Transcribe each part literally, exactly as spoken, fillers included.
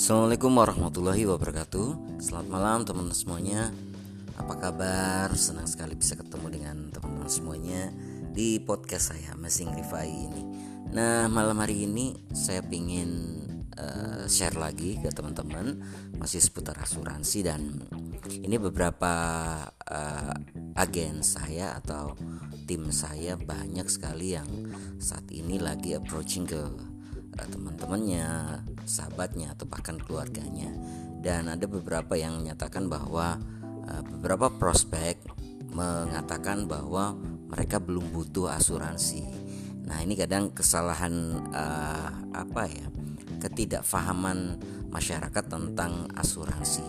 Assalamualaikum warahmatullahi wabarakatuh. Selamat malam teman-teman semuanya. Apa kabar? Senang sekali bisa ketemu dengan teman-teman semuanya di podcast saya Masing Rifai ini. Nah, malam hari ini saya pingin uh, share lagi ke teman-teman, masih seputar asuransi, dan ini beberapa uh, agen saya atau tim saya banyak sekali yang saat ini lagi approaching ke teman-temannya, sahabatnya, atau bahkan keluarganya. Dan ada beberapa yang menyatakan bahwa beberapa prospek mengatakan bahwa mereka belum butuh asuransi. Nah, ini kadang kesalahan uh, apa ya? ketidakfahaman masyarakat tentang asuransi.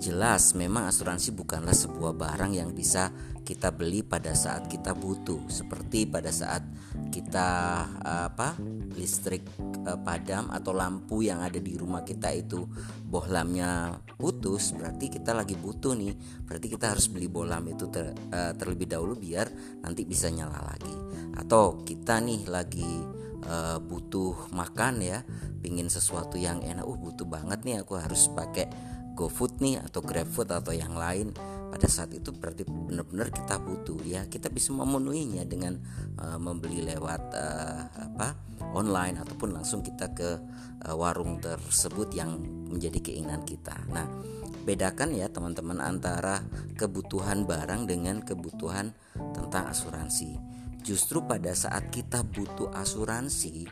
Jelas, memang asuransi bukanlah sebuah barang yang bisa kita beli pada saat kita butuh, seperti pada saat kita uh, apa? listrik uh, padam atau lampu yang ada di rumah kita itu bohlamnya putus, berarti kita lagi butuh nih, berarti kita harus beli bohlam itu ter, uh, terlebih dahulu biar nanti bisa nyala lagi. Atau kita nih lagi uh, butuh makan ya, pingin sesuatu yang enak, uh butuh banget nih, aku harus pakai GoFood nih atau GrabFood atau yang lain. Pada saat itu berarti benar-benar kita butuh ya, kita bisa memenuhinya dengan uh, membeli lewat uh, apa online ataupun langsung kita ke uh, warung tersebut yang menjadi keinginan kita. Nah, bedakan ya teman-teman antara kebutuhan barang dengan kebutuhan tentang asuransi. Justru pada saat kita butuh asuransi,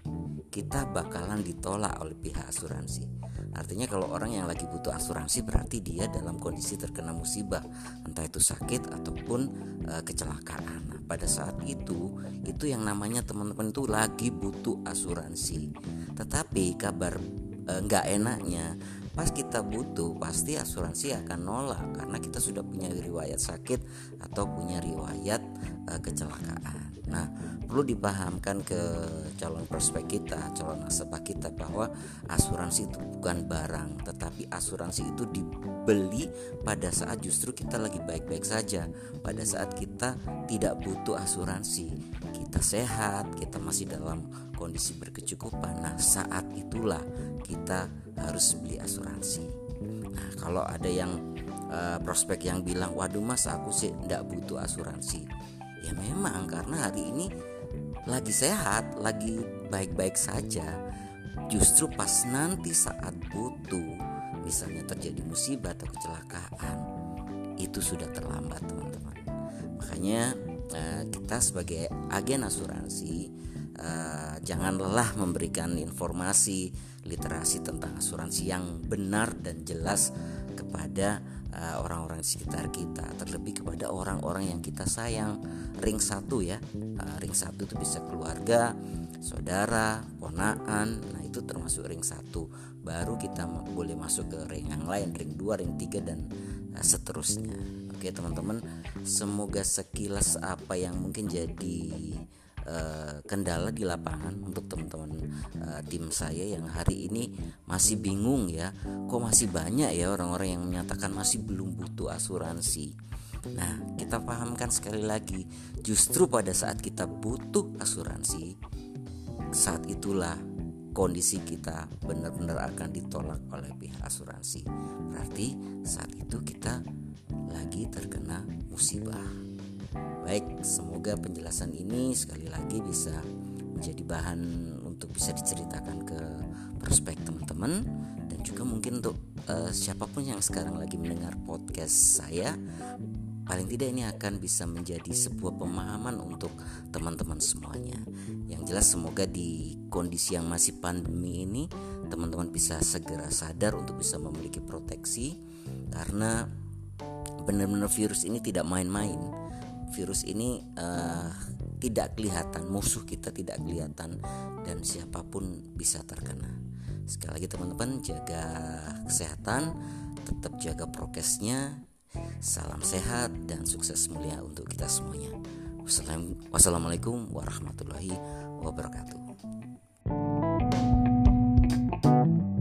kita bakalan ditolak oleh pihak asuransi. Artinya kalau orang yang lagi butuh asuransi berarti dia dalam kondisi terkena musibah, entah itu sakit ataupun e, kecelakaan. Nah, pada saat itu, itu yang namanya teman-teman itu lagi butuh asuransi. Tetapi kabar e, gak enaknya, pas kita butuh pasti asuransi akan nolak karena kita sudah punya riwayat sakit atau punya riwayat e, kecelakaan. Nah, perlu dipahamkan ke calon prospek kita, calon nasabah kita, bahwa asuransi itu bukan barang, tetapi asuransi itu dibeli pada saat justru kita lagi baik-baik saja. Pada saat kita tidak butuh asuransi, kita sehat, kita masih dalam kondisi berkecukupan. Nah, saat itulah kita harus beli asuransi. Nah, kalau ada yang uh, prospek yang bilang, waduh mas, aku sih tidak butuh asuransi. Ya memang, karena hari ini lagi sehat, lagi baik-baik saja. Justru pas nanti saat butuh, misalnya terjadi musibah atau kecelakaan, itu sudah terlambat teman-teman. Makanya eh, kita sebagai agen asuransi eh, jangan lelah memberikan informasi, literasi tentang asuransi yang benar dan jelas kepada orang-orang di sekitar kita, terlebih kepada orang-orang yang kita sayang. Ring satu ya, ring satu itu bisa keluarga, saudara, ponaan. Nah, itu termasuk ring satu. Baru kita boleh masuk ke ring yang lain, ring dua, ring tiga, dan seterusnya. Oke teman-teman, semoga sekilas apa yang mungkin jadi kendala di lapangan untuk teman-teman uh, tim saya yang hari ini masih bingung ya, kok masih banyak ya orang-orang yang menyatakan masih belum butuh asuransi. Nah, kita pahamkan sekali lagi, justru pada saat kita butuh asuransi, saat itulah kondisi kita benar-benar akan ditolak oleh pihak asuransi. Berarti saat itu kita lagi terkena musibah. Baik, semoga penjelasan ini sekali lagi bisa menjadi bahan untuk bisa diceritakan ke prospek teman-teman, dan juga mungkin untuk uh, siapapun yang sekarang lagi mendengar podcast saya. Paling tidak ini akan bisa menjadi sebuah pemahaman untuk teman-teman semuanya. Yang jelas, semoga di kondisi yang masih pandemi ini teman-teman bisa segera sadar untuk bisa memiliki proteksi, karena benar-benar virus ini tidak main-main. Virus ini uh, tidak kelihatan, musuh kita tidak kelihatan, dan siapapun bisa terkena. Sekali lagi teman-teman, jaga kesehatan, tetap jaga prokesnya. Salam sehat dan sukses mulia untuk kita semuanya. Wassalamualaikum warahmatullahi wabarakatuh.